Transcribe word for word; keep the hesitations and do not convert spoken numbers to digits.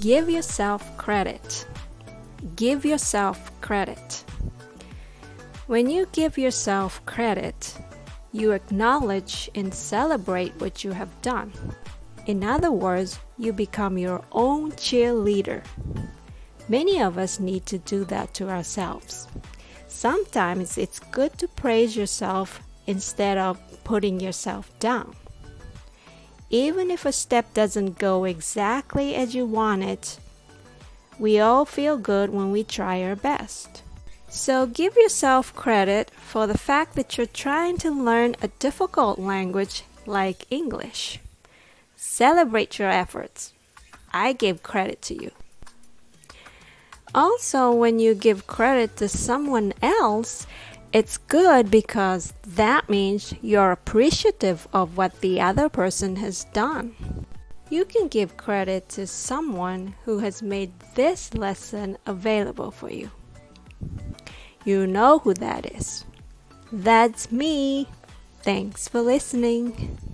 give yourself credit. Give yourself credit. When you give yourself credit, you acknowledge and celebrate what you have done. In other words, you become your own cheerleader. Many of us need to do that to ourselves. Sometimes it's good to praise yourself instead of putting yourself down. Even if a step doesn't go exactly as you want it, we all feel good when we try our best.So give yourself credit for the fact that you're trying to learn a difficult language like English. Celebrate your efforts. I give credit to you. Also, when you give credit to someone else, it's good because that means you're appreciative of what the other person has done. You can give credit to someone who has made this lesson available for you.You know who that is. That's me. Thanks for listening.